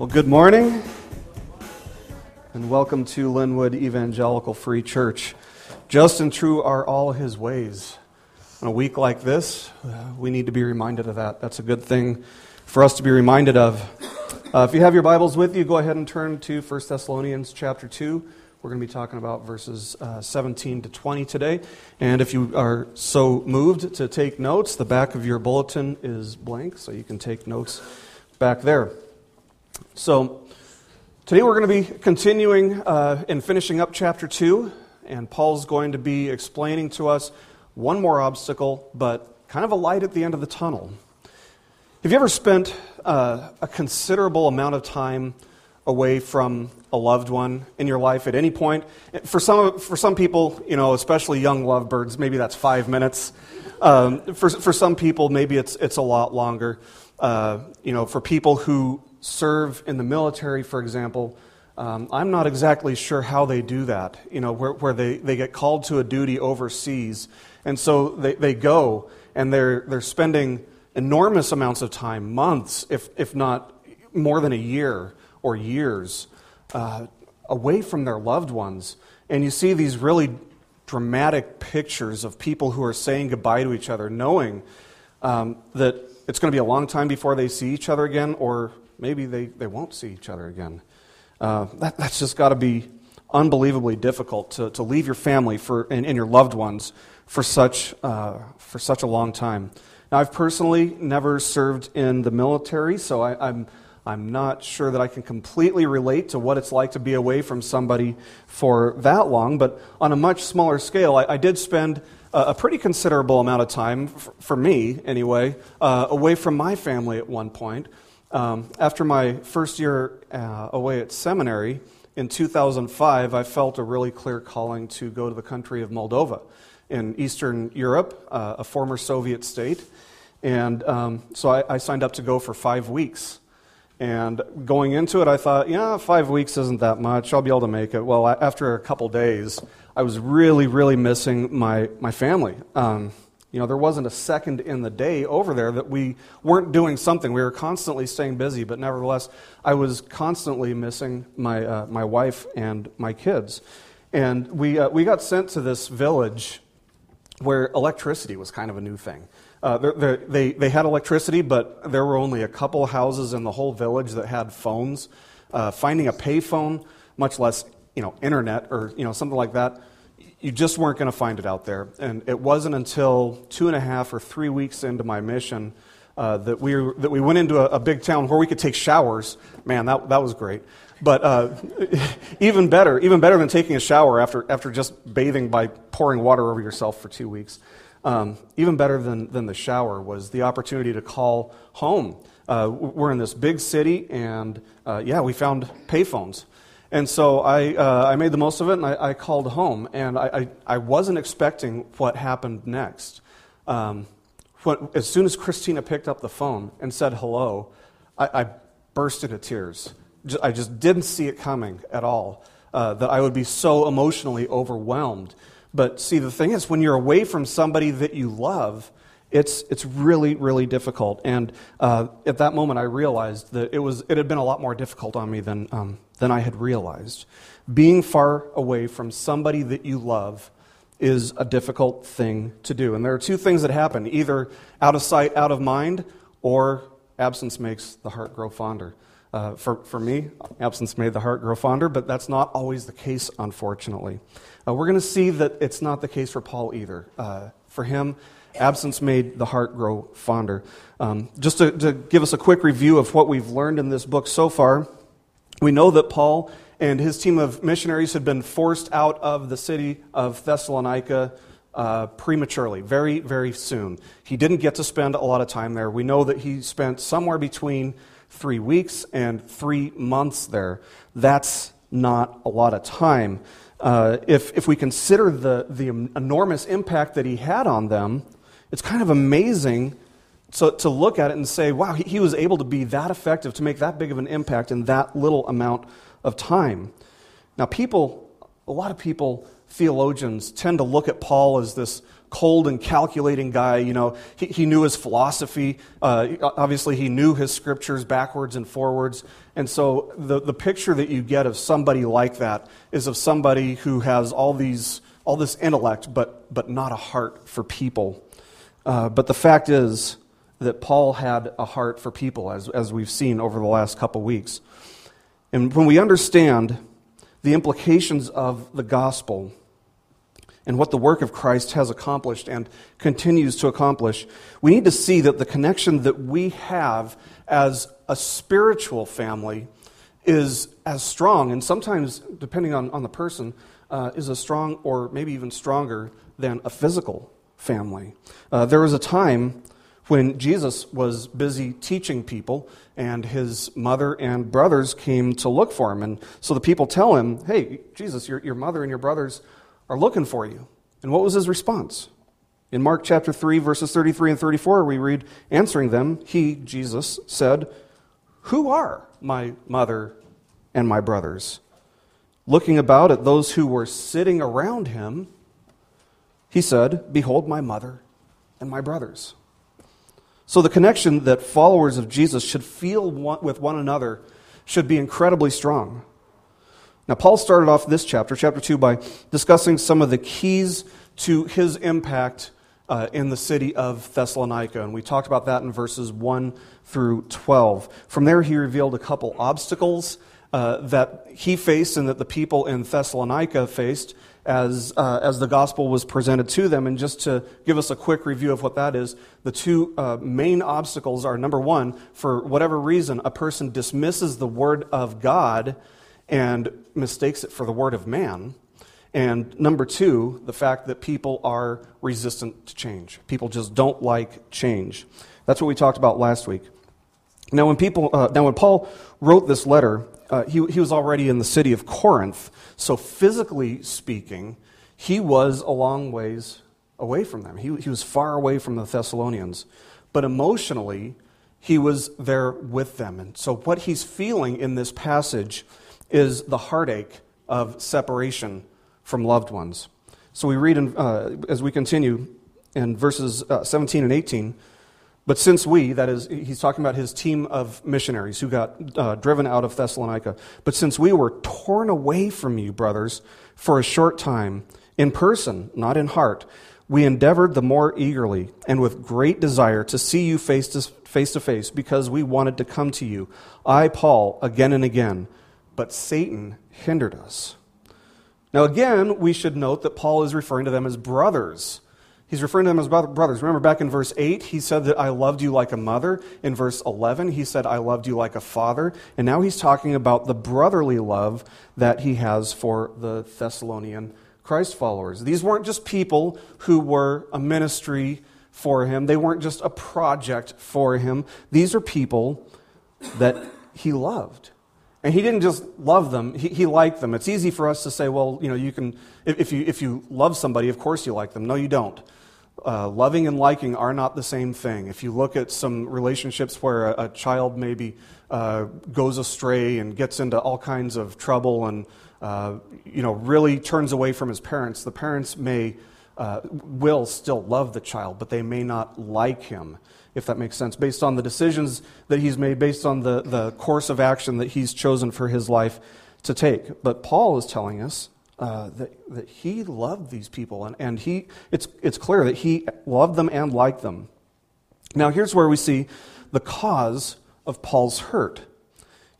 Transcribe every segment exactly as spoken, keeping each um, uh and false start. Well, good morning, and welcome to Linwood Evangelical Free Church. Just and true are all his ways. On a week like this, uh, we need to be reminded of that. That's a good thing for us to be reminded of. Uh, if you have your Bibles with you, go ahead and turn to First Thessalonians chapter two. We're going to be talking about verses uh, seventeen to twenty today. And if you are so moved to take notes, the back of your bulletin is blank, so you can take notes back there. So today we're going to be continuing uh, and finishing up chapter two, and Paul's going to be explaining to us one more obstacle, but kind of a light at the end of the tunnel. Have you ever spent uh, a considerable amount of time away from a loved one in your life at any point? For some, for some people, you know, especially young lovebirds, maybe that's five minutes. Um, for for some people, maybe it's it's a lot longer. Uh, you know, for people who serve in the military, for example, um, I'm not exactly sure how they do that, you know, where, where they, they get called to a duty overseas. And so they, they go, and they're they're spending enormous amounts of time, months, if if not more than a year or years, uh, away from their loved ones. And you see these really dramatic pictures of people who are saying goodbye to each other, knowing um, that it's going to be a long time before they see each other again, or maybe they, they won't see each other again. Uh, that, that's just got to be unbelievably difficult to, to leave your family for and, and your loved ones for such uh, for such a long time. Now, I've personally never served in the military, so I, I'm I'm not sure that I can completely relate to what it's like to be away from somebody for that long. But on a much smaller scale, I, I did spend a, a pretty considerable amount of time, for, for me anyway, uh, away from my family at one point. Um, after my first year uh, away at seminary in two thousand five, I felt a really clear calling to go to the country of Moldova in Eastern Europe, uh, a former Soviet state. And um, so I, I signed up to go for five weeks. And going into it, I thought, yeah, five weeks isn't that much. I'll be able to make it. Well, I, after a couple days, I was really, really missing my, my family. Um You know, there wasn't a second in the day over there that we weren't doing something. We were constantly staying busy, but nevertheless, I was constantly missing my uh, my wife and my kids. And we uh, we got sent to this village where electricity was kind of a new thing. Uh, they're, they're, they they had electricity, but there were only a couple houses in the whole village that had phones. Uh, finding a pay phone, much less, you know, internet or, you know, something like that, you just weren't going to find it out there. And it wasn't until two and a half or three weeks into my mission uh, that we were, that we went into a, a big town where we could take showers. Man, that that was great. But uh, even better, even better than taking a shower after after just bathing by pouring water over yourself for two weeks. Um, even better than than the shower was the opportunity to call home. Uh, we're in this big city, and uh, yeah, we found payphones. And so I uh, I made the most of it, and I, I called home, and I, I, I wasn't expecting what happened next. Um, what, as soon as Christina picked up the phone and said hello, I, I burst into tears. Just, I just didn't see it coming at all, uh, that I would be so emotionally overwhelmed. But see, the thing is, when you're away from somebody that you love, It's it's really, really difficult. And uh, at that moment, I realized that it was it had been a lot more difficult on me than um, than I had realized. Being far away from somebody that you love is a difficult thing to do. And there are two things that happen, either out of sight, out of mind, or absence makes the heart grow fonder. Uh, for, for me, absence made the heart grow fonder, but that's not always the case, unfortunately. Uh, we're going to see that it's not the case for Paul either. Uh, for him, absence made the heart grow fonder. Um, just to, to give us a quick review of what we've learned in this book so far, we know that Paul and his team of missionaries had been forced out of the city of Thessalonica uh, prematurely, very, very soon. He didn't get to spend a lot of time there. We know that he spent somewhere between three weeks and three months there. That's not a lot of time. Uh, if if we consider the, the enormous impact that he had on them, it's kind of amazing to, to look at it and say, wow, he, he was able to be that effective, to make that big of an impact in that little amount of time. Now, people, a lot of people, theologians, tend to look at Paul as this cold and calculating guy. You know, he, he knew his philosophy. Uh, obviously, he knew his scriptures backwards and forwards. And so the, the picture that you get of somebody like that is of somebody who has all these all this intellect, but but not a heart for people. Uh, but the fact is that Paul had a heart for people, as, as we've seen over the last couple weeks. And when we understand the implications of the gospel and what the work of Christ has accomplished and continues to accomplish, we need to see that the connection that we have as a spiritual family is as strong, and sometimes, depending on, on the person, uh, is as strong or maybe even stronger than a physical family. Uh, there was a time when Jesus was busy teaching people, and his mother and brothers came to look for him. And so the people tell him, hey, Jesus, your, your mother and your brothers are looking for you. And what was his response? In Mark chapter three, verses thirty-three and thirty-four, we read, answering them, he, Jesus, said, who are my mother and my brothers? Looking about at those who were sitting around him, he said, behold my mother and my brothers. So the connection that followers of Jesus should feel one, with one another should be incredibly strong. Now, Paul started off this chapter, chapter two, by discussing some of the keys to his impact uh, in the city of Thessalonica, and we talked about that in verses one through twelve. From there, he revealed a couple obstacles uh, that he faced and that the people in Thessalonica faced as uh, as the gospel was presented to them. And just to give us a quick review of what that is, the two uh, main obstacles are, number one, for whatever reason, a person dismisses the word of God and mistakes it for the word of man. And number two, the fact that people are resistant to change. People just don't like change. That's what we talked about last week. Now, when people, uh, now when Paul wrote this letter, Uh, he, he was already in the city of Corinth, so physically speaking, he was a long ways away from them. He, he was far away from the Thessalonians, but emotionally, he was there with them. And so what he's feeling in this passage is the heartache of separation from loved ones. So we read, in, uh, as we continue, in verses uh, seventeen and eighteen, but since we, that is, he's talking about his team of missionaries who got uh, driven out of Thessalonica. But since we were torn away from you, brothers, for a short time, in person, not in heart, we endeavored the more eagerly and with great desire to see you face to face, to face because we wanted to come to you. I, Paul, again and again, but Satan hindered us. Now again, we should note that Paul is referring to them as brothers. He's referring to them as brothers. Remember back in verse eight, he said that I loved you like a mother. In verse eleven, he said I loved you like a father. And now he's talking about the brotherly love that he has for the Thessalonian Christ followers. These weren't just people who were a ministry for him. They weren't just a project for him. These are people that he loved. And he didn't just love them, he, he liked them. It's easy for us to say, well, you know, you can, if you if you love somebody, of course you like them. No, you don't. Uh, loving and liking are not the same thing. If you look at some relationships where a, a child maybe uh, goes astray and gets into all kinds of trouble and, uh, you know, really turns away from his parents, the parents may, uh, will still love the child, but they may not like him, if that makes sense, based on the decisions that he's made, based on the, the course of action that he's chosen for his life to take. But Paul is telling us Uh, that, that he loved these people, and, and he it's it's clear that he loved them and liked them. Now here's where we see the cause of Paul's hurt.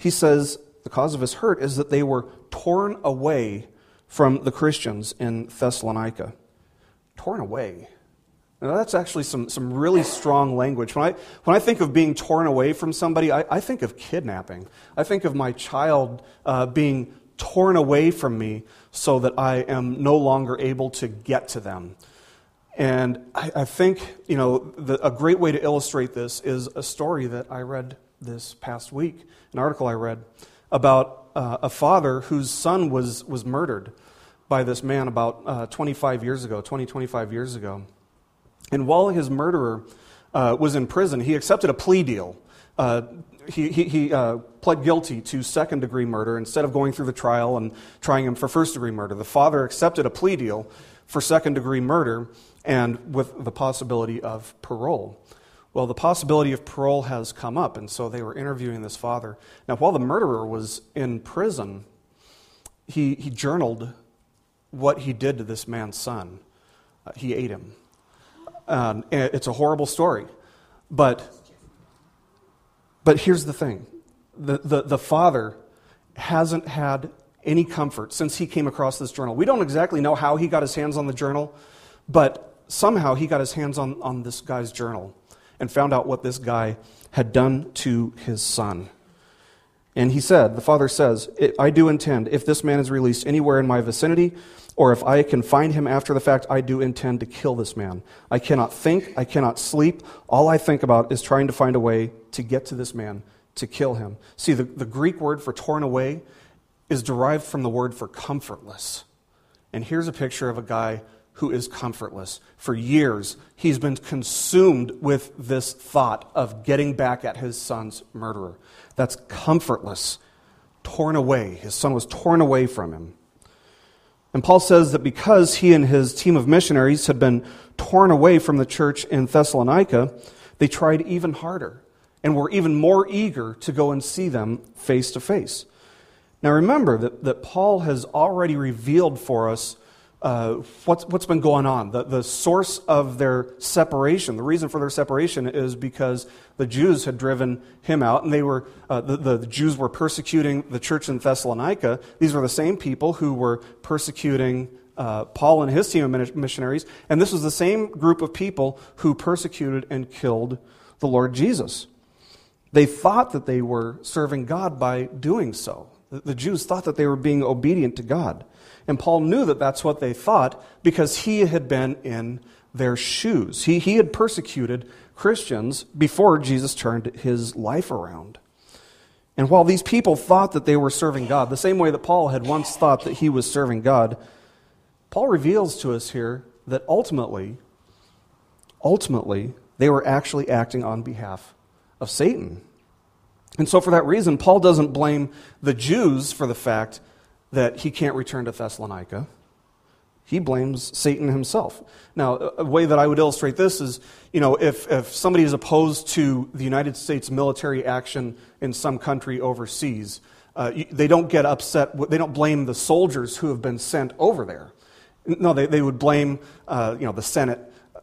He says the cause of his hurt is that they were torn away from the Christians in Thessalonica. Torn away. Now that's actually some some really strong language. When I when I think of being torn away from somebody, I, I think of kidnapping. I think of my child uh, being torn away from me so that I am no longer able to get to them. And I, I think, you know, the, a great way to illustrate this is a story that I read this past week, an article I read about uh, a father whose son was, was murdered by this man about uh, twenty-five years ago, twenty, twenty-five years ago. And while his murderer uh, was in prison, he accepted a plea deal. Uh, He, he, he uh, pled guilty to second-degree murder instead of going through the trial and trying him for first-degree murder. The father accepted a plea deal for second-degree murder and with the possibility of parole. Well, the possibility of parole has come up, and so they were interviewing this father. Now, while the murderer was in prison, he, he journaled what he did to this man's son. Uh, he ate him. Um, it's a horrible story. But but here's the thing. The, the, the father hasn't had any comfort since he came across this journal. We don't exactly know how he got his hands on the journal, but somehow he got his hands on, on this guy's journal and found out what this guy had done to his son. And he said, the father says, I do intend, if this man is released anywhere in my vicinity, or if I can find him after the fact, I do intend to kill this man. I cannot think, I cannot sleep. All I think about is trying to find a way to get to this man, to kill him. See, the, the Greek word for torn away is derived from the word for comfortless. And here's a picture of a guy who is comfortless. For years, he's been consumed with this thought of getting back at his son's murderer. That's comfortless, torn away. His son was torn away from him. And Paul says that because he and his team of missionaries had been torn away from the church in Thessalonica, they tried even harder and were even more eager to go and see them face to face. Now remember that, that Paul has already revealed for us Uh, what's, what's been going on. The, the source of their separation, the reason for their separation is because the Jews had driven him out, and they were uh, the, the, the Jews were persecuting the church in Thessalonica. These were the same people who were persecuting uh, Paul and his team of missionaries, and this was the same group of people who persecuted and killed the Lord Jesus. They thought that they were serving God by doing so. The, the Jews thought that they were being obedient to God. And Paul knew that that's what they thought because he had been in their shoes. He, he had persecuted Christians before Jesus turned his life around. And while these people thought that they were serving God, the same way that Paul had once thought that he was serving God, Paul reveals to us here that ultimately, ultimately, they were actually acting on behalf of Satan. And so for that reason, Paul doesn't blame the Jews for the fact that he can't return to Thessalonica. He blames Satan himself. Now, a way that I would illustrate this is, you know, if, if somebody is opposed to the United States military action in some country overseas, uh, they don't get upset, they don't blame the soldiers who have been sent over there. No, they, they would blame, uh, you know, the Senate,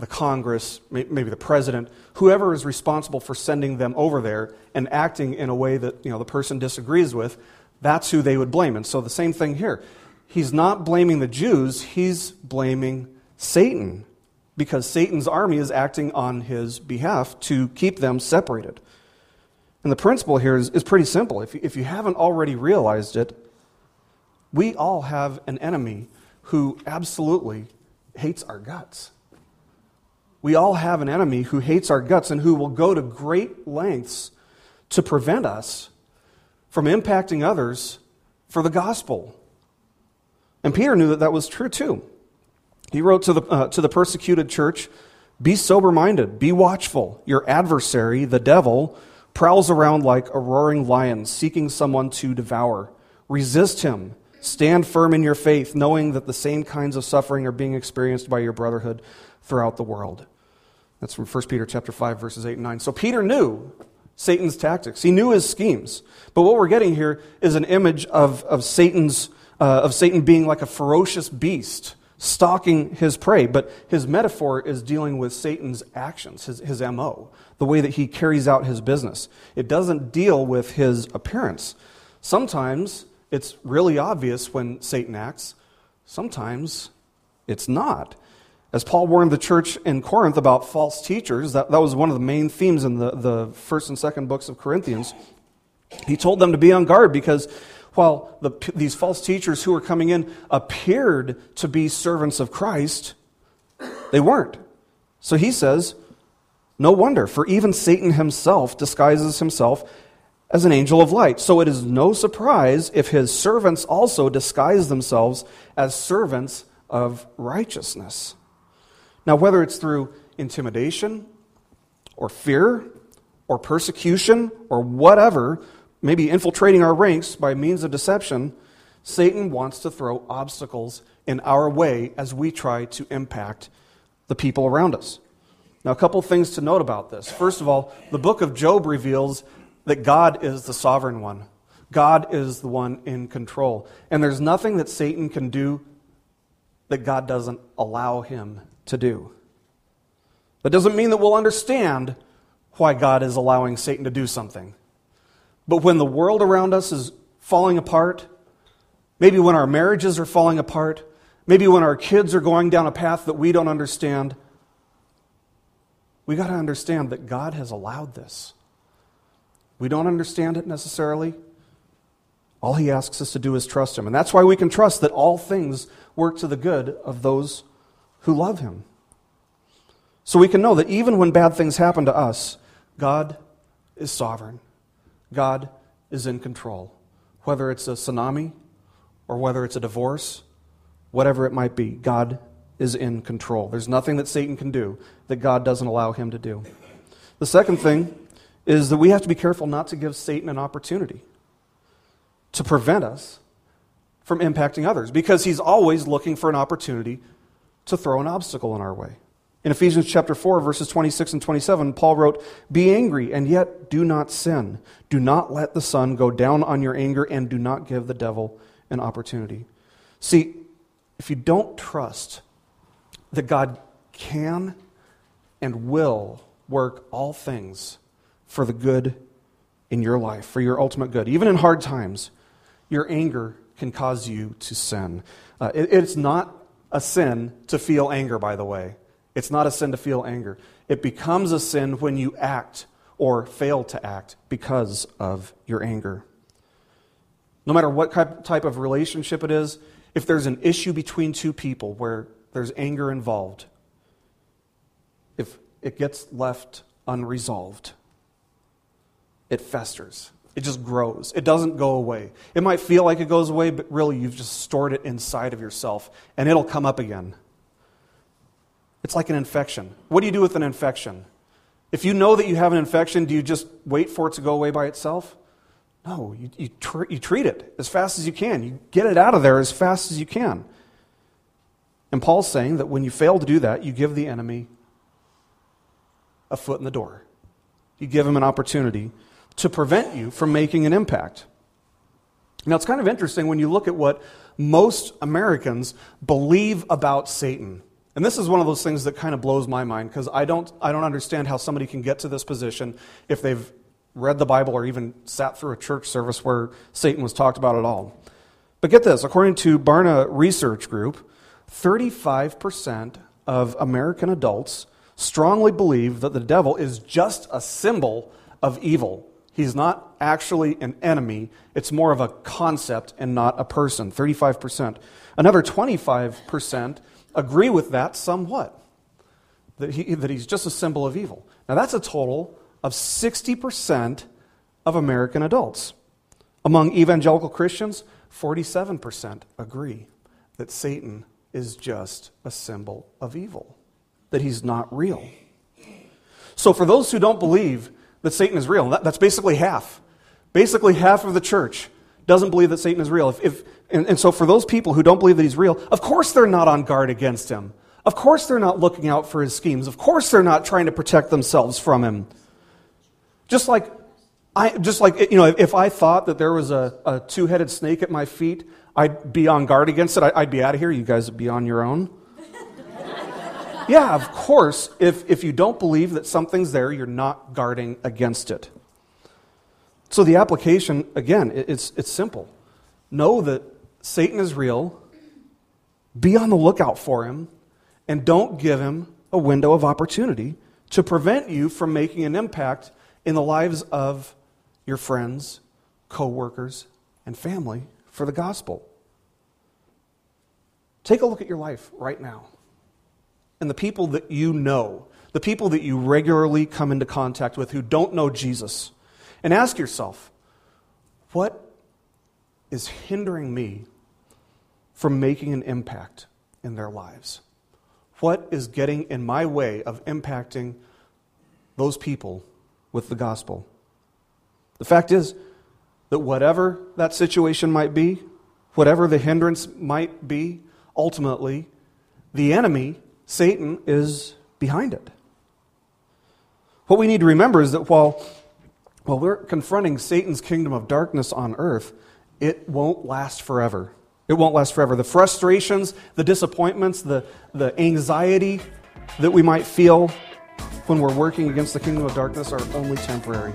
the Congress, maybe the president, whoever is responsible for sending them over there and acting in a way that, you know, the person disagrees with. That's who they would blame. And so the same thing here. He's not blaming the Jews, he's blaming Satan, because Satan's army is acting on his behalf to keep them separated. And the principle here is, is pretty simple. If, if you haven't already realized it, we all have an enemy who absolutely hates our guts. We all have an enemy who hates our guts and who will go to great lengths to prevent us from impacting others for the gospel. And Peter knew that that was true too. He wrote to the uh, to the persecuted church, "Be sober-minded, be watchful. Your adversary, the devil, prowls around like a roaring lion, seeking someone to devour. Resist him. Stand firm in your faith, knowing that the same kinds of suffering are being experienced by your brotherhood throughout the world." That's from First Peter chapter five, verses eight and nine. So Peter knew Satan's tactics. He knew his schemes. But what we're getting here is an image of, of Satan's uh, of Satan being like a ferocious beast stalking his prey. But his metaphor is dealing with Satan's actions, his, his M O, the way that he carries out his business. It doesn't deal with his appearance. Sometimes it's really obvious when Satan acts. Sometimes it's not. As Paul warned the church in Corinth about false teachers, that, that was one of the main themes in the, the first and second books of Corinthians. He told them to be on guard because while the, these false teachers who were coming in appeared to be servants of Christ, they weren't. So he says, "No wonder, for even Satan himself disguises himself as an angel of light. So it is no surprise if his servants also disguise themselves as servants of righteousness." Now, whether it's through intimidation or fear or persecution or whatever, maybe infiltrating our ranks by means of deception, Satan wants to throw obstacles in our way as we try to impact the people around us. Now, a couple things to note about this. First of all, the book of Job reveals that God is the sovereign one. God is the one in control. And there's nothing that Satan can do that God doesn't allow him to do. That doesn't mean that we'll understand why God is allowing Satan to do something. But when the world around us is falling apart, maybe when our marriages are falling apart, maybe when our kids are going down a path that we don't understand, we got to understand that God has allowed this. We don't understand it necessarily. All he asks us to do is trust him. And that's why we can trust that all things work to the good of those who love him. So we can know that even when bad things happen to us, God is sovereign. God is in control. Whether it's a tsunami or whether it's a divorce, whatever it might be, God is in control. There's nothing that Satan can do that God doesn't allow him to do. The second thing is that we have to be careful not to give Satan an opportunity to prevent us from impacting others, because he's always looking for an opportunity to throw an obstacle in our way. In Ephesians chapter four, verses twenty-six and twenty-seven, Paul wrote, "Be angry, and yet do not sin. Do not let the sun go down on your anger, and do not give the devil an opportunity." See, if you don't trust that God can and will work all things for the good in your life, for your ultimate good, even in hard times, your anger can cause you to sin. Uh, it, it's not a sin to feel anger, by the way. It's not a sin to feel anger. It becomes a sin when you act or fail to act because of your anger. No matter what type of relationship it is, if there's an issue between two people where there's anger involved, if it gets left unresolved, it festers. It just grows. It doesn't go away. It might feel like it goes away, but really you've just stored it inside of yourself, and it'll come up again. It's like an infection. What do you do with an infection? If you know that you have an infection, do you just wait for it to go away by itself? No, you, you, tr- you treat it as fast as you can. You get it out of there as fast as you can. And Paul's saying that when you fail to do that, you give the enemy a foot in the door. You give him an opportunity to prevent you from making an impact. Now, it's kind of interesting when you look at what most Americans believe about Satan. And this is one of those things that kind of blows my mind, because I don't, I don't understand how somebody can get to this position if they've read the Bible or even sat through a church service where Satan was talked about at all. But get this, according to Barna Research Group, thirty-five percent of American adults strongly believe that the devil is just a symbol of evil. He's not actually an enemy. It's more of a concept and not a person, thirty-five percent. Another twenty-five percent agree with that somewhat, that he, that he's just a symbol of evil. Now, that's a total of sixty percent of American adults. Among evangelical Christians, forty-seven percent agree that Satan is just a symbol of evil, that he's not real. So for those who don't believe that Satan is real, that, that's basically half. Basically half of the church doesn't believe that Satan is real. If, if and, and so for those people who don't believe that he's real, of course they're not on guard against him. Of course they're not looking out for his schemes. Of course they're not trying to protect themselves from him. Just like, I, just like you know, if I thought that there was a, a two-headed snake at my feet, I'd be on guard against it. I'd be out of here. You guys would be on your own. Yeah, of course, if, if you don't believe that something's there, you're not guarding against it. So the application, again, it's, it's simple. Know that Satan is real, be on the lookout for him, and don't give him a window of opportunity to prevent you from making an impact in the lives of your friends, co-workers, and family for the gospel. Take a look at your life right now. And the people that you know, the people that you regularly come into contact with who don't know Jesus, and ask yourself, what is hindering me from making an impact in their lives? What is getting in my way of impacting those people with the gospel? The fact is that whatever that situation might be, whatever the hindrance might be, ultimately, the enemy, Satan, is behind it. What we need to remember is that while, while we're confronting Satan's kingdom of darkness on earth, it won't last forever. It won't last forever. The frustrations, the disappointments, the, the anxiety that we might feel when we're working against the kingdom of darkness are only temporary.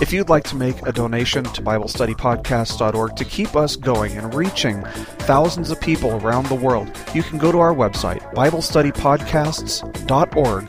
If you'd like to make a donation to Bible Study Podcast dot org to keep us going and reaching thousands of people around the world, you can go to our website, Bible Study Podcasts dot org,